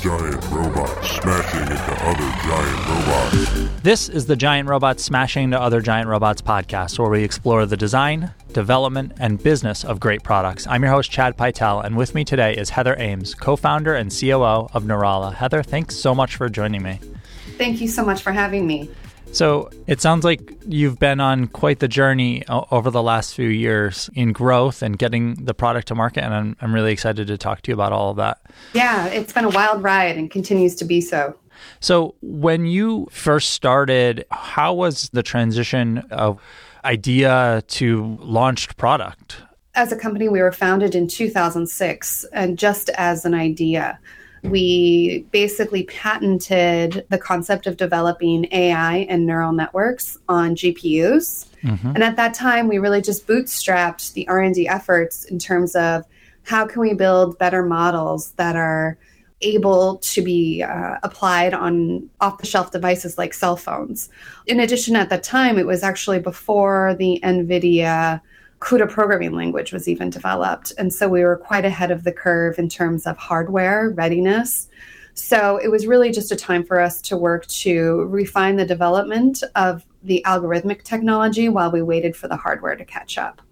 giant robot smashing into other giant robots. This is the Giant Robots Smashing into Other Giant Robots podcast, where we explore the design, development, and business of great products. I'm your host, Chad Pytel, and with me today is Heather Ames, co-founder and COO of Neurala. Heather, thanks so much for joining me. Thank you so much for having me. So it sounds like you've been on quite the journey over the last few years in growth and getting the product to market, and I'm really excited to talk to you about all of that. Yeah, it's been a wild ride and continues to be so. So when you first started, how was the transition of idea to launched product? As a company, we were founded in 2006, and just as an idea. We basically patented the concept of developing AI and neural networks on GPUs. Mm-hmm. And at that time, we really just bootstrapped the R&D efforts in terms of how can we build better models that are able to be applied on off-the-shelf devices like cell phones. In addition, at that time, it was actually before the NVIDIA CUDA programming language was even developed. And so we were quite ahead of the curve in terms of hardware readiness. So it was really just a time for us to work to refine the development of the algorithmic technology while we waited for the hardware to catch up.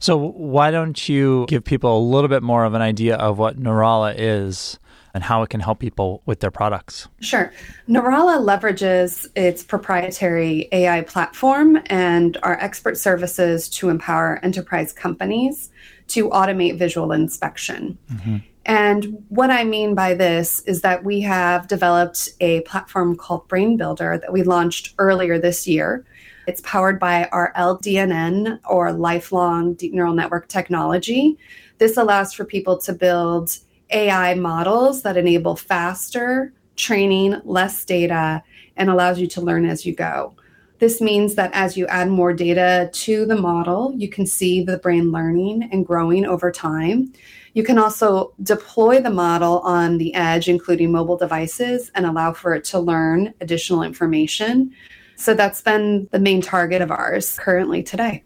So why don't you give people a little bit more of an idea of what Neurala is and how it can help people with their products? Sure. Neurala leverages its proprietary AI platform and our expert services to empower enterprise companies to automate visual inspection. Mm-hmm. And what I mean by this is that we have developed a platform called Brain Builder that we launched earlier this year. It's powered by our LDNN, or Lifelong Deep Neural Network technology. This allows for people to build AI models that enable faster training, less data, and allows you to learn as you go. This means that as you add more data to the model, you can see the brain learning and growing over time. You can also deploy the model on the edge, including mobile devices, and allow for it to learn additional information. So that's been the main target of ours currently today.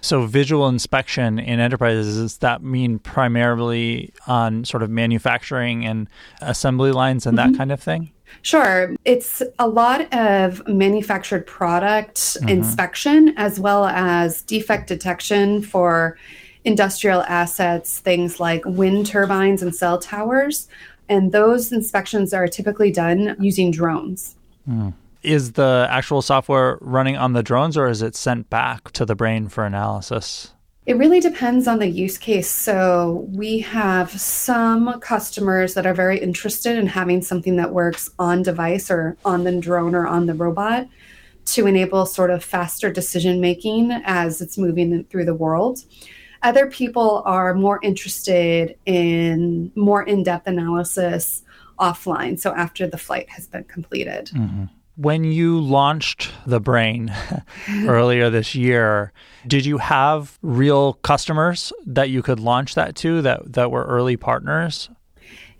So visual inspection in enterprises, does that mean primarily on sort of manufacturing and assembly lines and mm-hmm. that kind of thing? Sure. It's a lot of manufactured product mm-hmm. inspection, as well as defect detection for industrial assets, things like wind turbines and cell towers. And those inspections are typically done using drones. Mm. Is the actual software running on the drones, or is it sent back to the brain for analysis? It really depends on the use case. So we have some customers that are very interested in having something that works on device or on the drone or on the robot to enable sort of faster decision making as it's moving through the world. Other people are more interested in more in-depth analysis offline, so after the flight has been completed. Mm-hmm. When you launched the Brain earlier this year, did you have real customers that you could launch that to that were early partners?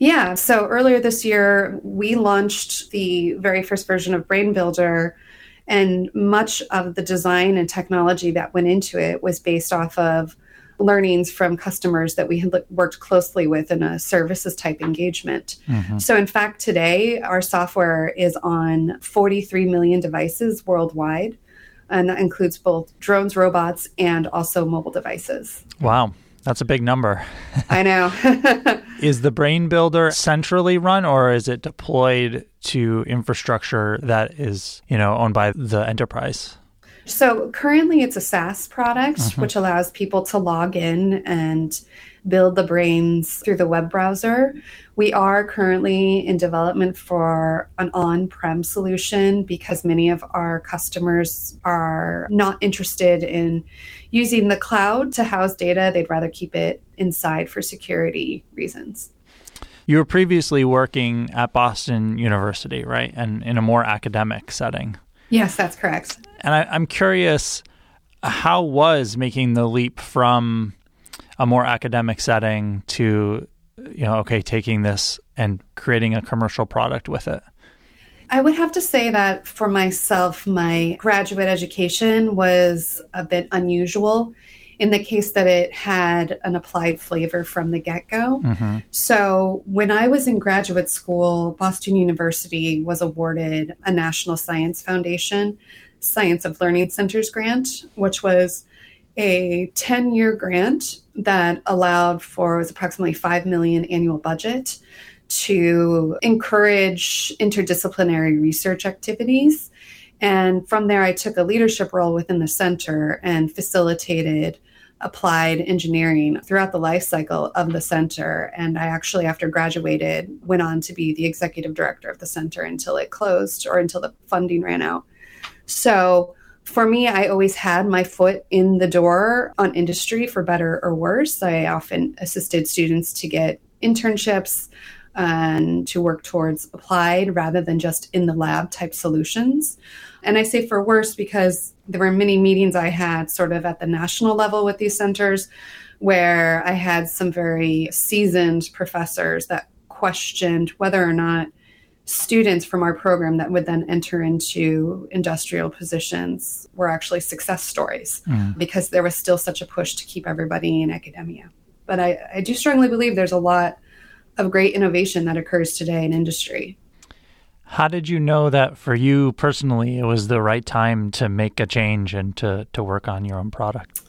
Yeah. So earlier this year, we launched the very first version of Brain Builder, and much of the design and technology that went into it was based off of learnings from customers that we had worked closely with in a services type engagement. Mm-hmm. So in fact, today our software is on 43 million devices worldwide. And that includes both drones, robots, and also mobile devices. Wow. That's a big number. I know. Is the Brain Builder centrally run, or is it deployed to infrastructure that is, owned by the enterprise? So currently it's a SaaS product, mm-hmm. which allows people to log in and build the brains through the web browser. We are currently in development for an on-prem solution because many of our customers are not interested in using the cloud to house data. They'd rather keep it inside for security reasons. You were previously working at Boston University, right? And in a more academic setting. Yes, that's correct. And I'm curious, how was making the leap from a more academic setting to, taking this and creating a commercial product with it? I would have to say that for myself, my graduate education was a bit unusual in the case that it had an applied flavor from the get-go. Mm-hmm. So when I was in graduate school, Boston University was awarded a National Science Foundation Science of Learning Centers grant, which was a 10-year grant that allowed for, it was approximately $5 million annual budget to encourage interdisciplinary research activities. And from there, I took a leadership role within the center and facilitated applied engineering throughout the life cycle of the center. And I actually, after graduated, went on to be the executive director of the center until it closed or until the funding ran out. So for me, I always had my foot in the door on industry, for better or worse. I often assisted students to get internships and to work towards applied rather than just in the lab type solutions. And I say for worse because there were many meetings I had sort of at the national level with these centers where I had some very seasoned professors that questioned whether or not students from our program that would then enter into industrial positions were actually success stories because there was still such a push to keep everybody in academia. But I do strongly believe there's a lot of great innovation that occurs today in industry. How did you know that for you personally, it was the right time to make a change and to work on your own product?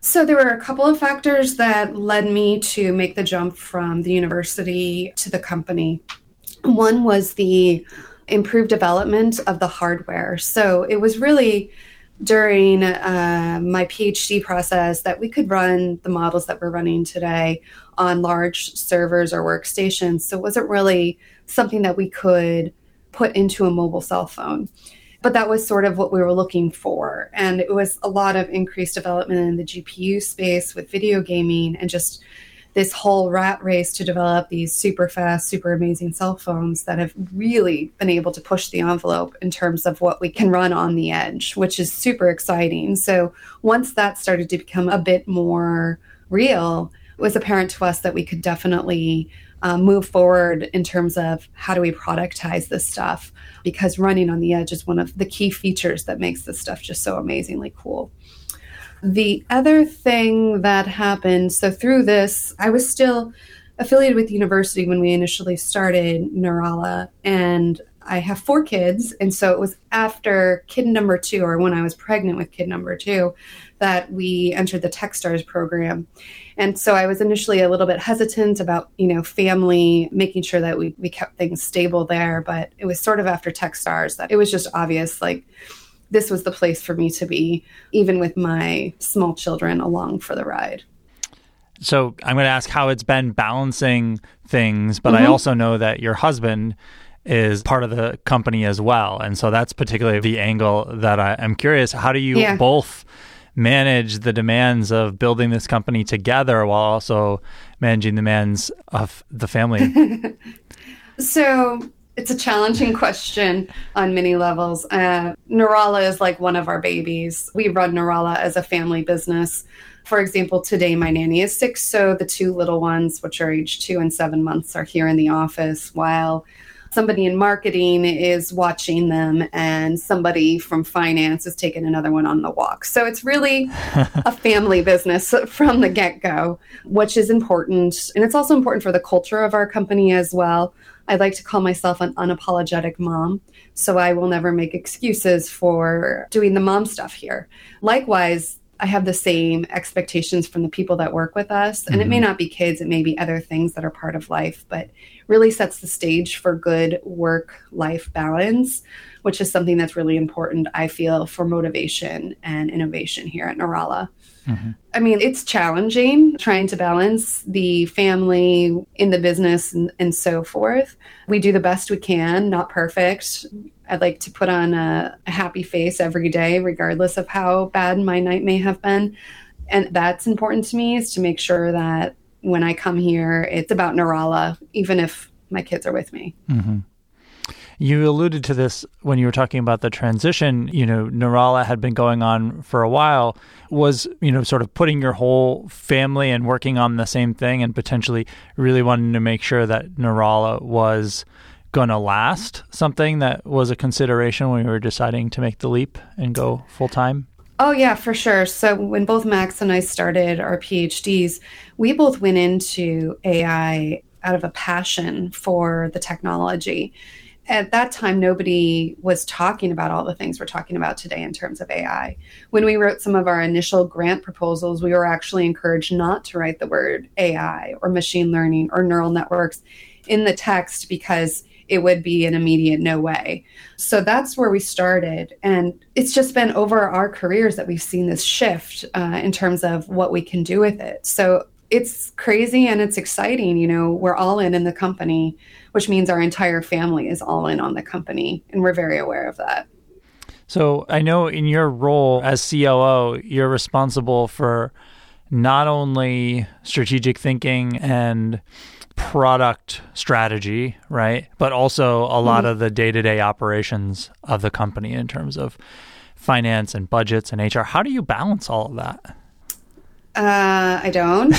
So there were a couple of factors that led me to make the jump from the university to the company. One was the improved development of the hardware. So it was really during my PhD process that we could run the models that we're running today on large servers or workstations. So it wasn't really something that we could put into a mobile cell phone. But that was sort of what we were looking for. And it was a lot of increased development in the GPU space with video gaming and just this whole rat race to develop these super fast, super amazing cell phones that have really been able to push the envelope in terms of what we can run on the edge, which is super exciting. So once that started to become a bit more real, it was apparent to us that we could definitely move forward in terms of how do we productize this stuff, because running on the edge is one of the key features that makes this stuff just so amazingly cool. The other thing that happened, so through this, I was still affiliated with the university when we initially started Neurala, and I have 4 kids. And so it was after kid number 2, or when I was pregnant with kid number 2, that we entered the Techstars program. And so I was initially a little bit hesitant about, family, making sure that we kept things stable there. But it was sort of after Techstars that it was just obvious, this was the place for me to be, even with my small children along for the ride. So I'm going to ask how it's been balancing things, but I also know that your husband is part of the company as well. And so that's particularly the angle that I'm curious. How do you both manage the demands of building this company together while also managing the demands of the family? So it's a challenging question on many levels. Neurala is like one of our babies. We run Neurala as a family business. For example, today my nanny is sick, so the 2 little ones, which are age 2 and 7 months, are here in the office while somebody in marketing is watching them and somebody from finance is taking another one on the walk. So it's really a family business from the get-go, which is important. And it's also important for the culture of our company as well. I like to call myself an unapologetic mom, so I will never make excuses for doing the mom stuff here. Likewise, I have the same expectations from the people that work with us, and it may not be kids, it may be other things that are part of life, but really sets the stage for good work-life balance, which is something that's really important, I feel, for motivation and innovation here at Neurala. I mean, it's challenging trying to balance the family in the business and so forth. We do the best we can, not perfect. I'd like to put on a happy face every day, regardless of how bad my night may have been. And that's important to me, is to make sure that when I come here, it's about Neurala, even if my kids are with me. You alluded to this when you were talking about the transition. Neurala had been going on for a while. Was, sort of putting your whole family and working on the same thing and potentially really wanting to make sure that Neurala was going to last something that was a consideration when we were deciding to make the leap and go full time? Oh, yeah, for sure. So when both Max and I started our PhDs, we both went into AI out of a passion for the technology. At that time, nobody was talking about all the things we're talking about today in terms of AI. When we wrote some of our initial grant proposals, we were actually encouraged not to write the word AI or machine learning or neural networks in the text because it would be an immediate no way. So that's where we started. And it's just been over our careers that we've seen this shift in terms of what we can do with it. So it's crazy and it's exciting. You know, we're all in the company, which means our entire family is all in on the company. And we're very aware of that. So I know in your role as COO, you're responsible for not only strategic thinking and product strategy, right? But also a lot of the day-to-day operations of the company in terms of finance and budgets and HR. How do you balance all of that? I don't.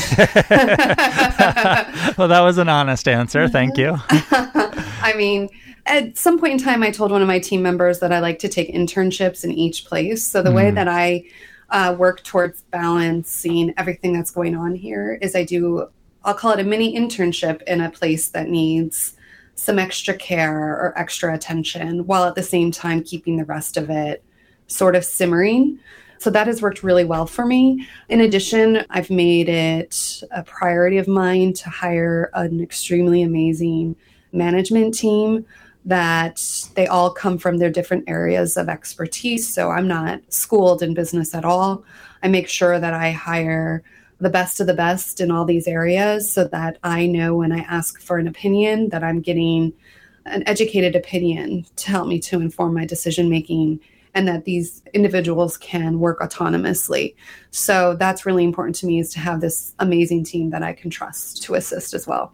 Well, that was an honest answer. Thank you. I mean, at some point in time, I told one of my team members that I like to take internships in each place. So the way that I work towards balancing everything that's going on here is I do, I'll call it a mini internship in a place that needs some extra care or extra attention, while at the same time keeping the rest of it sort of simmering. So that has worked really well for me. In addition, I've made it a priority of mine to hire an extremely amazing management team that they all come from their different areas of expertise. So I'm not schooled in business at all. I make sure that I hire the best of the best in all these areas so that I know when I ask for an opinion that I'm getting an educated opinion to help me to inform my decision-making, and that these individuals can work autonomously. So that's really important to me, is to have this amazing team that I can trust to assist as well.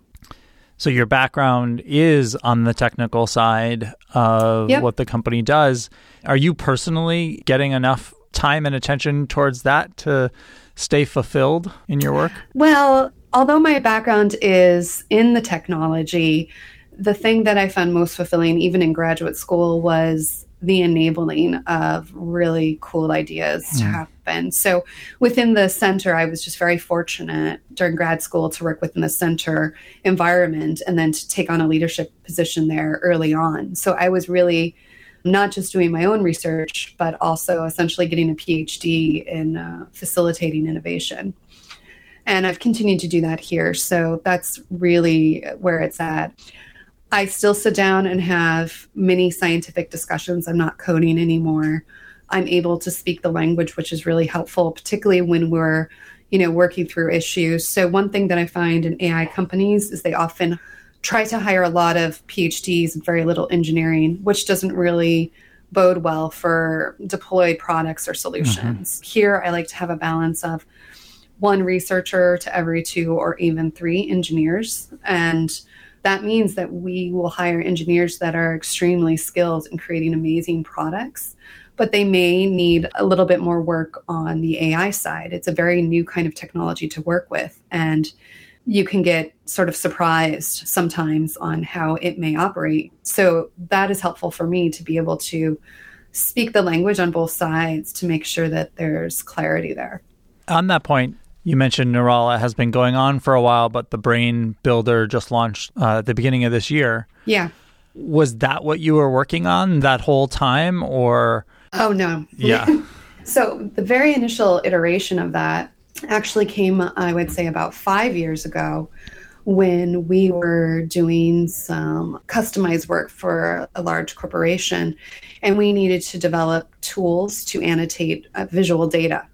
So your background is on the technical side of what the company does. Are you personally getting enough time and attention towards that to stay fulfilled in your work? Well, although my background is in the technology, the thing that I found most fulfilling, even in graduate school, was the enabling of really cool ideas to happen. So within the center, I was just very fortunate during grad school to work within the center environment and then to take on a leadership position there early on. So I was really not just doing my own research, but also essentially getting a PhD in facilitating innovation. And I've continued to do that here. So that's really where it's at. I still sit down and have many scientific discussions. I'm not coding anymore. I'm able to speak the language, which is really helpful, particularly when we're, you know, working through issues. So one thing that I find in AI companies is they often try to hire a lot of PhDs and very little engineering, which doesn't really bode well for deployed products or solutions. Here, I like to have a balance of one researcher to every two or even three engineers. And that means that we will hire engineers that are extremely skilled in creating amazing products, but they may need a little bit more work on the AI side. It's a very new kind of technology to work with, and you can get sort of surprised sometimes on how it may operate. So that is helpful for me to be able to speak the language on both sides to make sure that there's clarity there. On that point, you mentioned Neurala has been going on for a while, but the Brain Builder just launched at the beginning of this year. Yeah. Was that what you were working on that whole time, or? Oh, no. Yeah. So the very initial iteration of that actually came, I would say, about 5 years ago when we were doing some customized work for a large corporation, and we needed to develop tools to annotate visual data.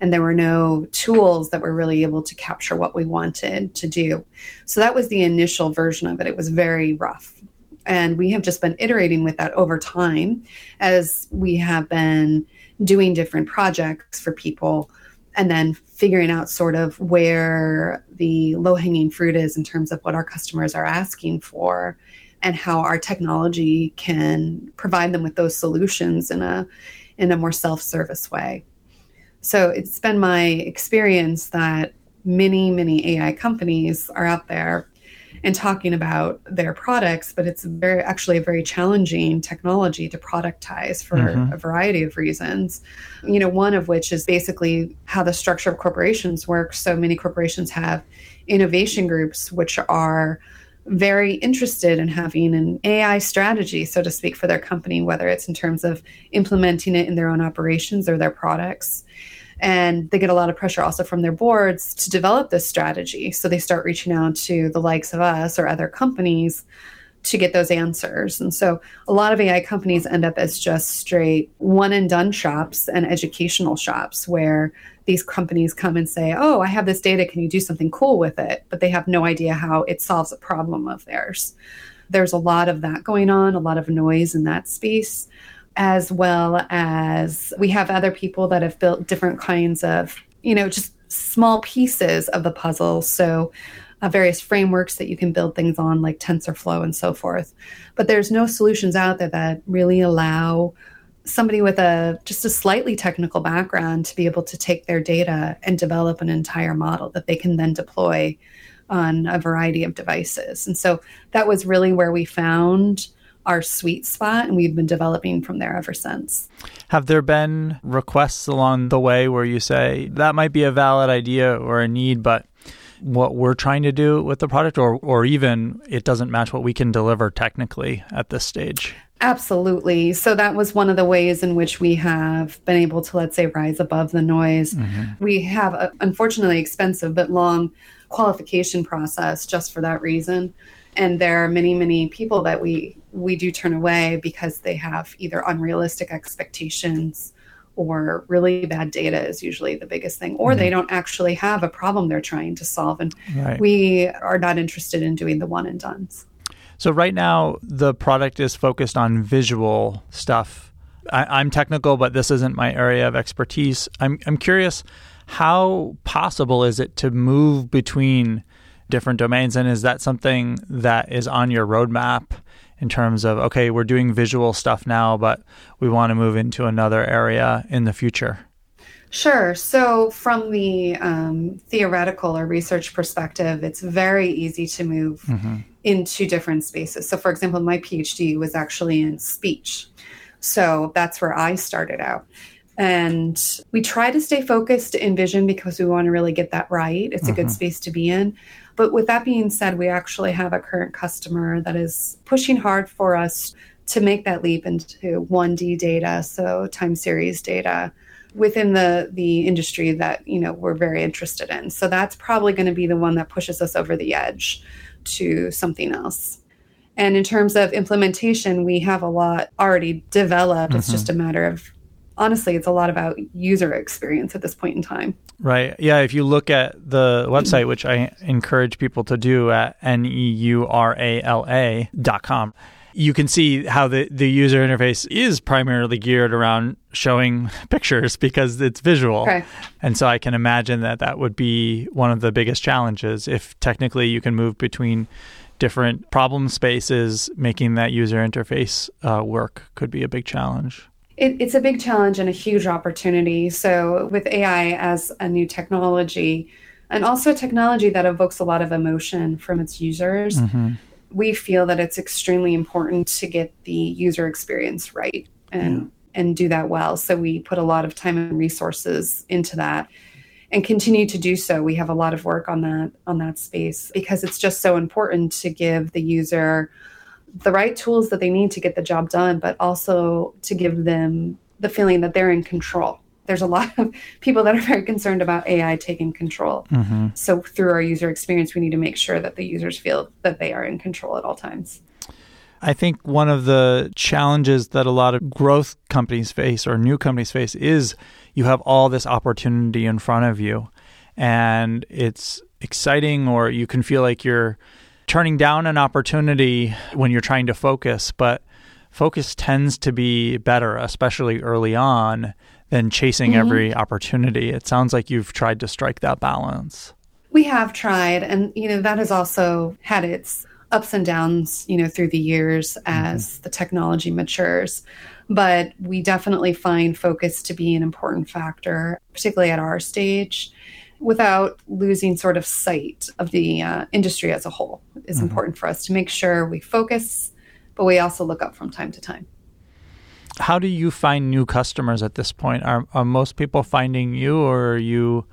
And there were no tools that were really able to capture what we wanted to do. So that was the initial version of it. It was very rough. And we have just been iterating with that over time as we have been doing different projects for people, and then figuring out sort of where the low-hanging fruit is in terms of what our customers are asking for and how our technology can provide them with those solutions in a more self-service way. So it's been my experience that many, many AI companies are out there and talking about their products, but it's actually a very challenging technology to productize for a variety of reasons. You know, one of which is basically how the structure of corporations works. So many corporations have innovation groups, which are very interested in having an AI strategy, so to speak, for their company, whether it's in terms of implementing it in their own operations or their products. And they get a lot of pressure also from their boards to develop this strategy. So they start reaching out to the likes of us or other companies to get those answers. And so a lot of AI companies end up as just straight one and done shops and educational shops where these companies come and say, oh, I have this data. Can you do something cool with it? But they have no idea how it solves a problem of theirs. There's a lot of that going on, a lot of noise in that space. As well as we have other people that have built different kinds of, you know, just small pieces of the puzzle. So various frameworks that you can build things on, like TensorFlow and so forth. But there's no solutions out there that really allow somebody with just a slightly technical background to be able to take their data and develop an entire model that they can then deploy on a variety of devices. And so that was really where we found our sweet spot, and we've been developing from there ever since. Have there been requests along the way where you say, that might be a valid idea or a need, but what we're trying to do with the product or even it doesn't match what we can deliver technically at this stage? Absolutely. So that was one of the ways in which we have been able to, let's say, rise above the noise. Mm-hmm. We have an unfortunately expensive but long qualification process just for that reason. And there are many, many people that we do turn away because they have either unrealistic expectations or really bad data is usually the biggest thing, or they don't actually have a problem they're trying to solve. And we are not interested in doing the one and dones. So right now, the product is focused on visual stuff. I'm technical, but this isn't my area of expertise. I'm curious, how possible is it to move between different domains? And is that something that is on your roadmap in terms of, okay, we're doing visual stuff now, but we want to move into another area in the future? Sure. So from the theoretical or research perspective, it's very easy to move into different spaces. So for example, my PhD was actually in speech. So that's where I started out. And we try to stay focused in vision because we want to really get that right. It's a good space to be in. But with that being said, we actually have a current customer that is pushing hard for us to make that leap into 1D data, so time series data, within the industry that, you know, we're very interested in. So that's probably going to be the one that pushes us over the edge to something else. And in terms of implementation, we have a lot already developed. It's just a matter of, honestly, it's a lot about user experience at this point in time. Right. Yeah. If you look at the website, which I encourage people to do at neurala.com, you can see how the user interface is primarily geared around showing pictures because it's visual. Okay. And so I can imagine that would be one of the biggest challenges if technically you can move between different problem spaces, making that user interface work could be a big challenge. It's a big challenge and a huge opportunity. So with AI as a new technology, and also a technology that evokes a lot of emotion from its users, we feel that it's extremely important to get the user experience right and do that well. So we put a lot of time and resources into that and continue to do so. We have a lot of work on that space because it's just so important to give the user the right tools that they need to get the job done, but also to give them the feeling that they're in control. There's a lot of people that are very concerned about AI taking control. So through our user experience, we need to make sure that the users feel that they are in control at all times. I think one of the challenges that a lot of growth companies face or new companies face is you have all this opportunity in front of you and it's exciting, or you can feel like you're turning down an opportunity when you're trying to focus, but focus tends to be better, especially early on, than chasing every opportunity. It sounds like you've tried to strike that balance. We have tried. And, you know, that has also had its ups and downs, you know, through the years as the technology matures. But we definitely find focus to be an important factor, particularly at our stage. without losing sort of sight of the industry as a whole. It's important for us to make sure we focus, but we also look up from time to time. How do you find new customers at this point? Are most people finding you, or are you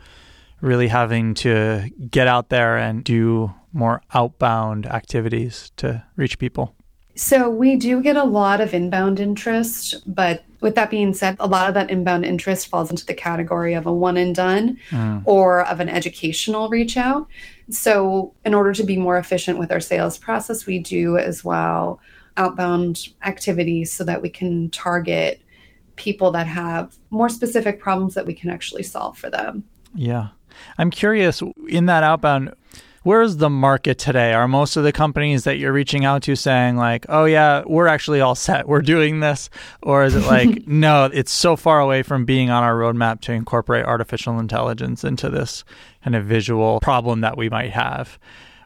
really having to get out there and do more outbound activities to reach people? So we do get a lot of inbound interest, but with that being said, a lot of that inbound interest falls into the category of a one and done or of an educational reach out. So in order to be more efficient with our sales process, we do as well outbound activities so that we can target people that have more specific problems that we can actually solve for them. Yeah. I'm curious, in that outbound, where's the market today? Are most of the companies that you're reaching out to saying like, oh yeah, we're actually all set, we're doing this? Or is it like, no, it's so far away from being on our roadmap to incorporate artificial intelligence into this kind of visual problem that we might have?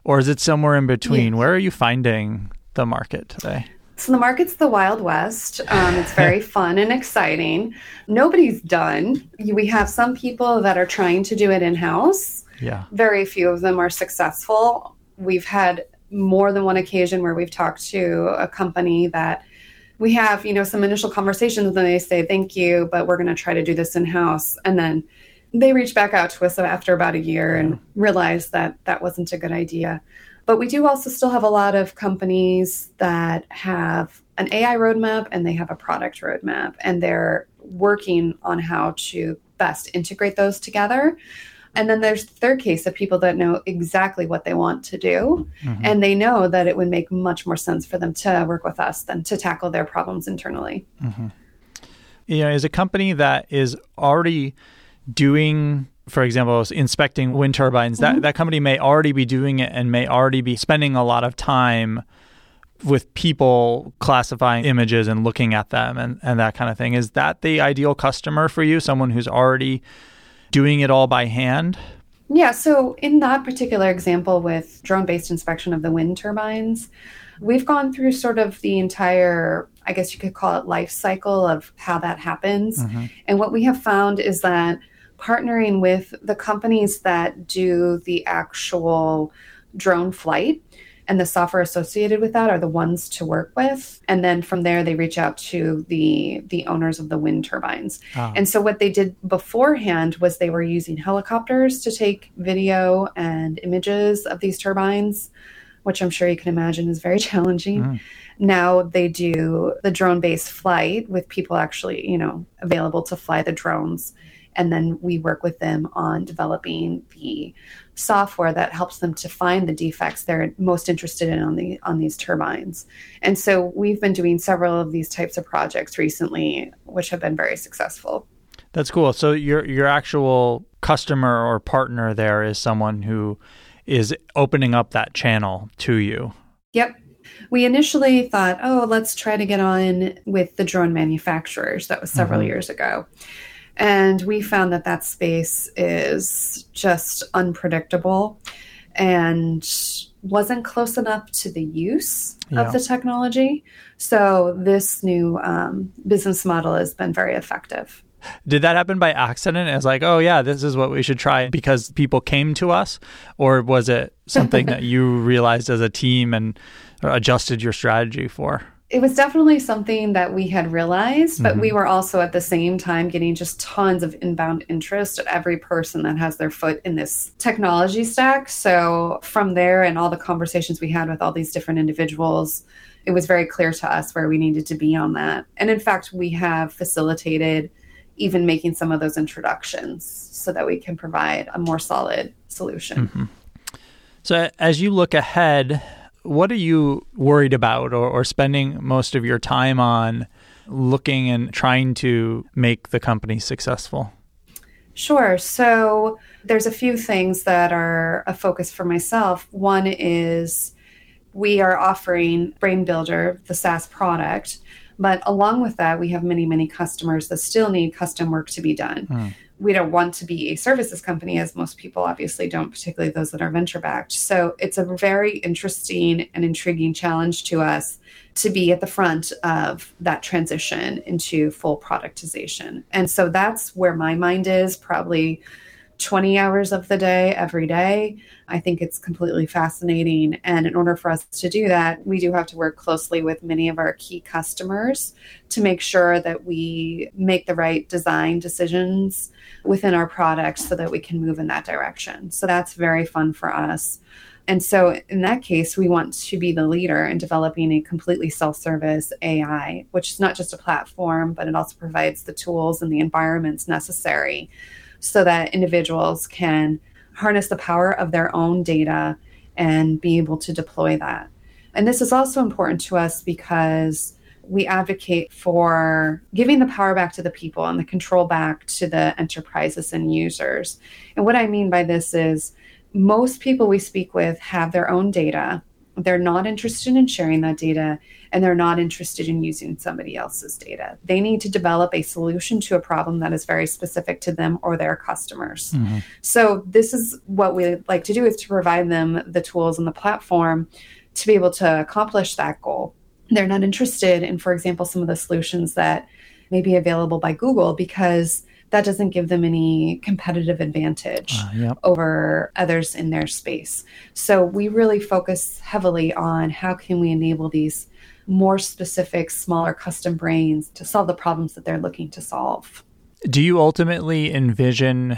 Or is it somewhere in between? Where are you finding the market today? So the market's the Wild West. It's very fun and exciting. Nobody's done. We have some people that are trying to do it in-house. Yeah. Very few of them are successful. We've had more than one occasion where we've talked to a company that we have, you know, some initial conversations and they say, thank you, but we're going to try to do this in-house. And then they reach back out to us after about a year and realize that that wasn't a good idea. But we do also still have a lot of companies that have an AI roadmap and they have a product roadmap, and they're working on how to best integrate those together. And then there's the third case of people that know exactly what they want to do, and they know that it would make much more sense for them to work with us than to tackle their problems internally. You know, as a company that is already doing, for example, inspecting wind turbines, that company may already be doing it and may already be spending a lot of time with people classifying images and looking at them and that kind of thing. Is that the ideal customer for you, someone who's already doing it all by hand? Yeah. So in that particular example with drone-based inspection of the wind turbines, we've gone through sort of the entire, I guess you could call it, life cycle of how that happens. And what we have found is that partnering with the companies that do the actual drone flight and the software associated with that are the ones to work with. And then from there, they reach out to the owners of the wind turbines. And so what they did beforehand was they were using helicopters to take video and images of these turbines, which I'm sure you can imagine is very challenging. Now they do the drone-based flight with people actually, you know, available to fly the drones. And then we work with them on developing the software that helps them to find the defects they're most interested in on these turbines. And so we've been doing several of these types of projects recently, which have been very successful. That's cool. So your actual customer or partner there is someone who is opening up that channel to you. Yep. We initially thought, let's try to get on with the drone manufacturers. That was several years ago. And we found that space is just unpredictable and wasn't close enough to the use of the technology. So this new business model has been very effective. Did that happen by accident? It's like, this is what we should try because people came to us? Or was it something that you realized as a team and adjusted your strategy for? It was definitely something that we had realized, but we were also at the same time getting just tons of inbound interest at every person that has their foot in this technology stack. So from there and all the conversations we had with all these different individuals, it was very clear to us where we needed to be on that. And in fact, we have facilitated even making some of those introductions so that we can provide a more solid solution. So as you look ahead, what are you worried about or spending most of your time on looking and trying to make the company successful? Sure. So there's a few things that are a focus for myself. One is we are offering Brain Builder, the SaaS product, but along with that, we have many, many customers that still need custom work to be done. We don't want to be a services company, as most people obviously don't, particularly those that are venture-backed. So it's a very interesting and intriguing challenge to us to be at the front of that transition into full productization. And so that's where my mind is probably 20 hours of the day every day. I think it's completely fascinating. And in order for us to do that, we do have to work closely with many of our key customers to make sure that we make the right design decisions within our product so that we can move in that direction. So that's very fun for us. And so in that case, we want to be the leader in developing a completely self-service AI, which is not just a platform, but it also provides the tools and the environments necessary so that individuals can harness the power of their own data and be able to deploy that. And this is also important to us because we advocate for giving the power back to the people and the control back to the enterprises and users. And what I mean by this is most people we speak with have their own data. They're not interested in sharing that data, and they're not interested in using somebody else's data. They need to develop a solution to a problem that is very specific to them or their customers. Mm-hmm. So this is what we like to do, is to provide them the tools and the platform to be able to accomplish that goal. They're not interested in, for example, some of the solutions that may be available by Google because that doesn't give them any competitive advantage over others in their space. So we really focus heavily on how can we enable these more specific, smaller custom brains to solve the problems that they're looking to solve. Do you ultimately envision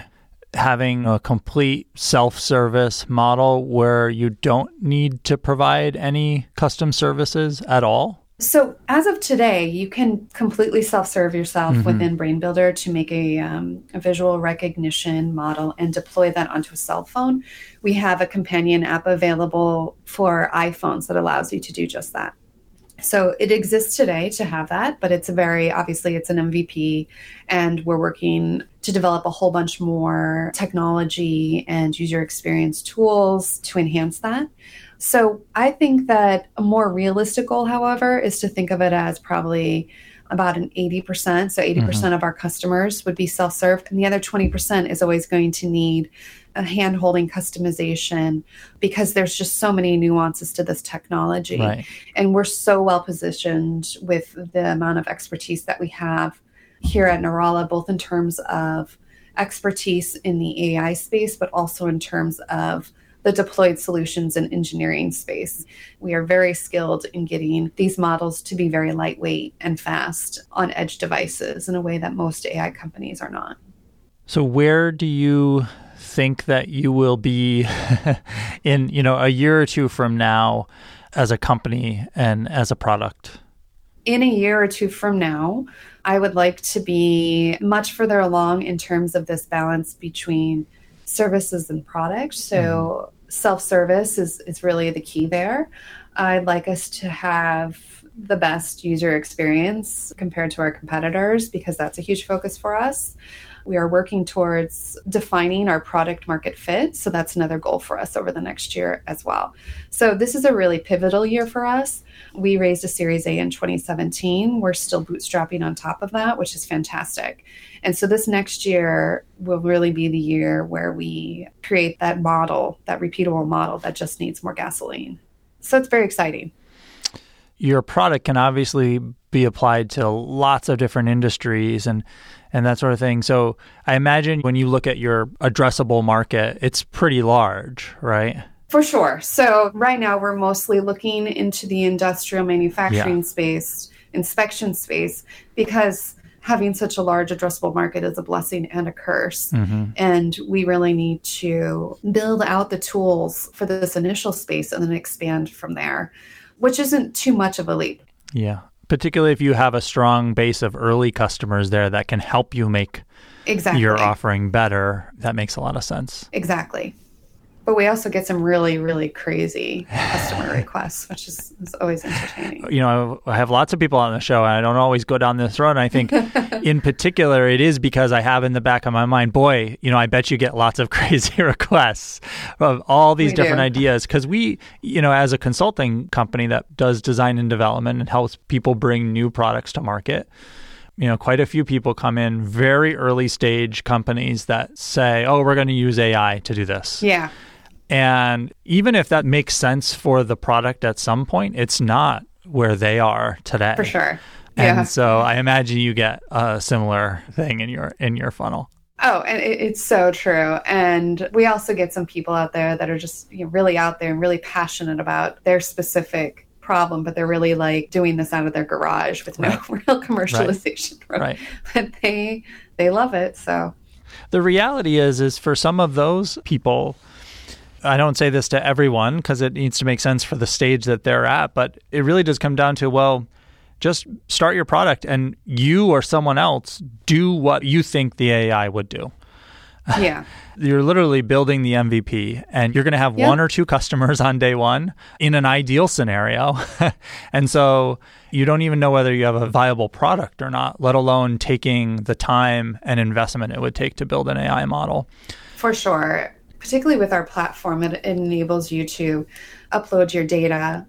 having a complete self-service model where you don't need to provide any custom services at all? So as of today, you can completely self-serve yourself within Brain Builder to make a visual recognition model and deploy that onto a cell phone. We have a companion app available for iPhones that allows you to do just that. So it exists today to have that, but it's obviously it's an MVP, and we're working to develop a whole bunch more technology and user experience tools to enhance that. So I think that a more realistic goal, however, is to think of it as probably about an 80%. So 80% of our customers would be self-serve, and the other 20% is always going to need a hand-holding customization because there's just so many nuances to this technology. Right. And we're so well-positioned with the amount of expertise that we have here at Neurala, both in terms of expertise in the AI space, but also in terms of the deployed solutions and engineering space. We are very skilled in getting these models to be very lightweight and fast on edge devices in a way that most AI companies are not. So where do you think that you will be in, a year or two from now as a company and as a product? In a year or two from now, I would like to be much further along in terms of this balance between services and product. So self-service is really the key there. I'd like us to have the best user experience compared to our competitors because that's a huge focus for us. We are working towards defining our product market fit. So that's another goal for us over the next year as well. So this is a really pivotal year for us. We raised a Series A in 2017. We're still bootstrapping on top of that, which is fantastic. And so this next year will really be the year where we create that model, that repeatable model that just needs more gasoline. So it's very exciting. Your product can obviously be applied to lots of different industries and that sort of thing. So I imagine when you look at your addressable market, it's pretty large, right? For sure. So right now we're mostly looking into the industrial manufacturing space, inspection space, because having such a large addressable market is a blessing and a curse. And we really need to build out the tools for this initial space and then expand from there, which isn't too much of a leap. Yeah, particularly if you have a strong base of early customers there that can help you make your offering better. That makes a lot of sense. Exactly. But we also get some really, really crazy customer requests, which is always entertaining. I have lots of people on the show, and I don't always go down this road. And I think in particular, it is because I have in the back of my mind, boy, I bet you get lots of crazy requests of all these different ideas. Because we, as a consulting company that does design and development and helps people bring new products to market, quite a few people come in, very early stage companies that say, oh, we're going to use AI to do this. Yeah. And even if that makes sense for the product at some point, it's not where they are today. For sure. And so I imagine you get a similar thing in your funnel. Oh, and it's so true. And we also get some people out there that are just really out there and really passionate about their specific problem, but they're really like doing this out of their garage with no real commercialization. Right. But they love it. So the reality is for some of those people, I don't say this to everyone because it needs to make sense for the stage that they're at, but it really does come down to, well, just start your product and you or someone else do what you think the AI would do. Yeah. You're literally building the MVP and you're going to have one or two customers on day one in an ideal scenario. And so you don't even know whether you have a viable product or not, let alone taking the time and investment it would take to build an AI model. For sure. Particularly with our platform, it enables you to upload your data,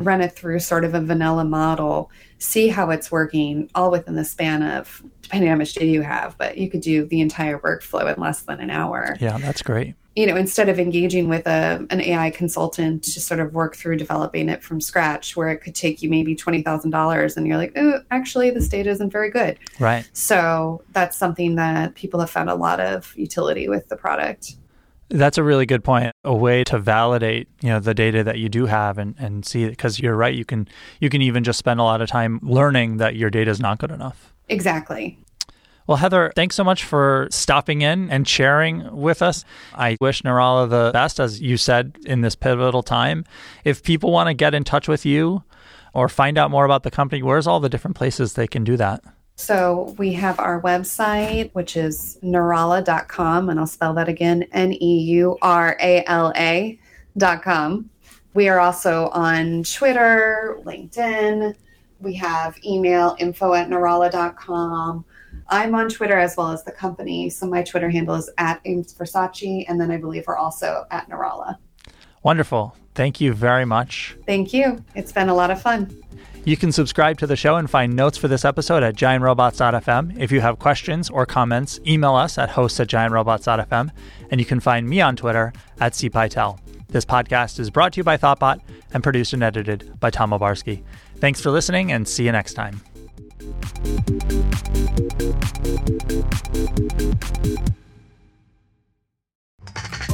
run it through sort of a vanilla model, see how it's working, all within the span of, depending on how much data you have, but you could do the entire workflow in less than an hour. Yeah, that's great. Instead of engaging with an AI consultant to sort of work through developing it from scratch, where it could take you maybe $20,000 and you're like, oh, actually, this data isn't very good. Right. So that's something that people have found a lot of utility with the product. That's a really good point. A way to validate, the data that you do have and see, because you're right, you can even just spend a lot of time learning that your data is not good enough. Exactly. Well, Heather, thanks so much for stopping in and sharing with us. I wish Neurala the best, as you said, in this pivotal time. If people want to get in touch with you or find out more about the company, where's all the different places they can do that? So we have our website, which is neurala.com, and I'll spell that again, neurala.com. We are also on Twitter, LinkedIn. We have email, info@neurala.com. I'm on Twitter as well as the company. So my Twitter handle is @Ames Versace, and then I believe we're also @Neurala. Wonderful. Thank you very much. Thank you. It's been a lot of fun. You can subscribe to the show and find notes for this episode at giantrobots.fm. If you have questions or comments, email us at hosts@giantrobots.fm. And you can find me on Twitter @cpytel. This podcast is brought to you by Thoughtbot and produced and edited by Tom Obarski. Thanks for listening and see you next time.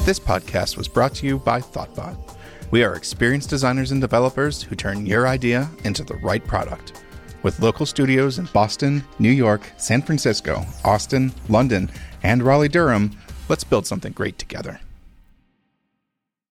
This podcast was brought to you by Thoughtbot. We are experienced designers and developers who turn your idea into the right product. With local studios in Boston, New York, San Francisco, Austin, London, and Raleigh-Durham, let's build something great together.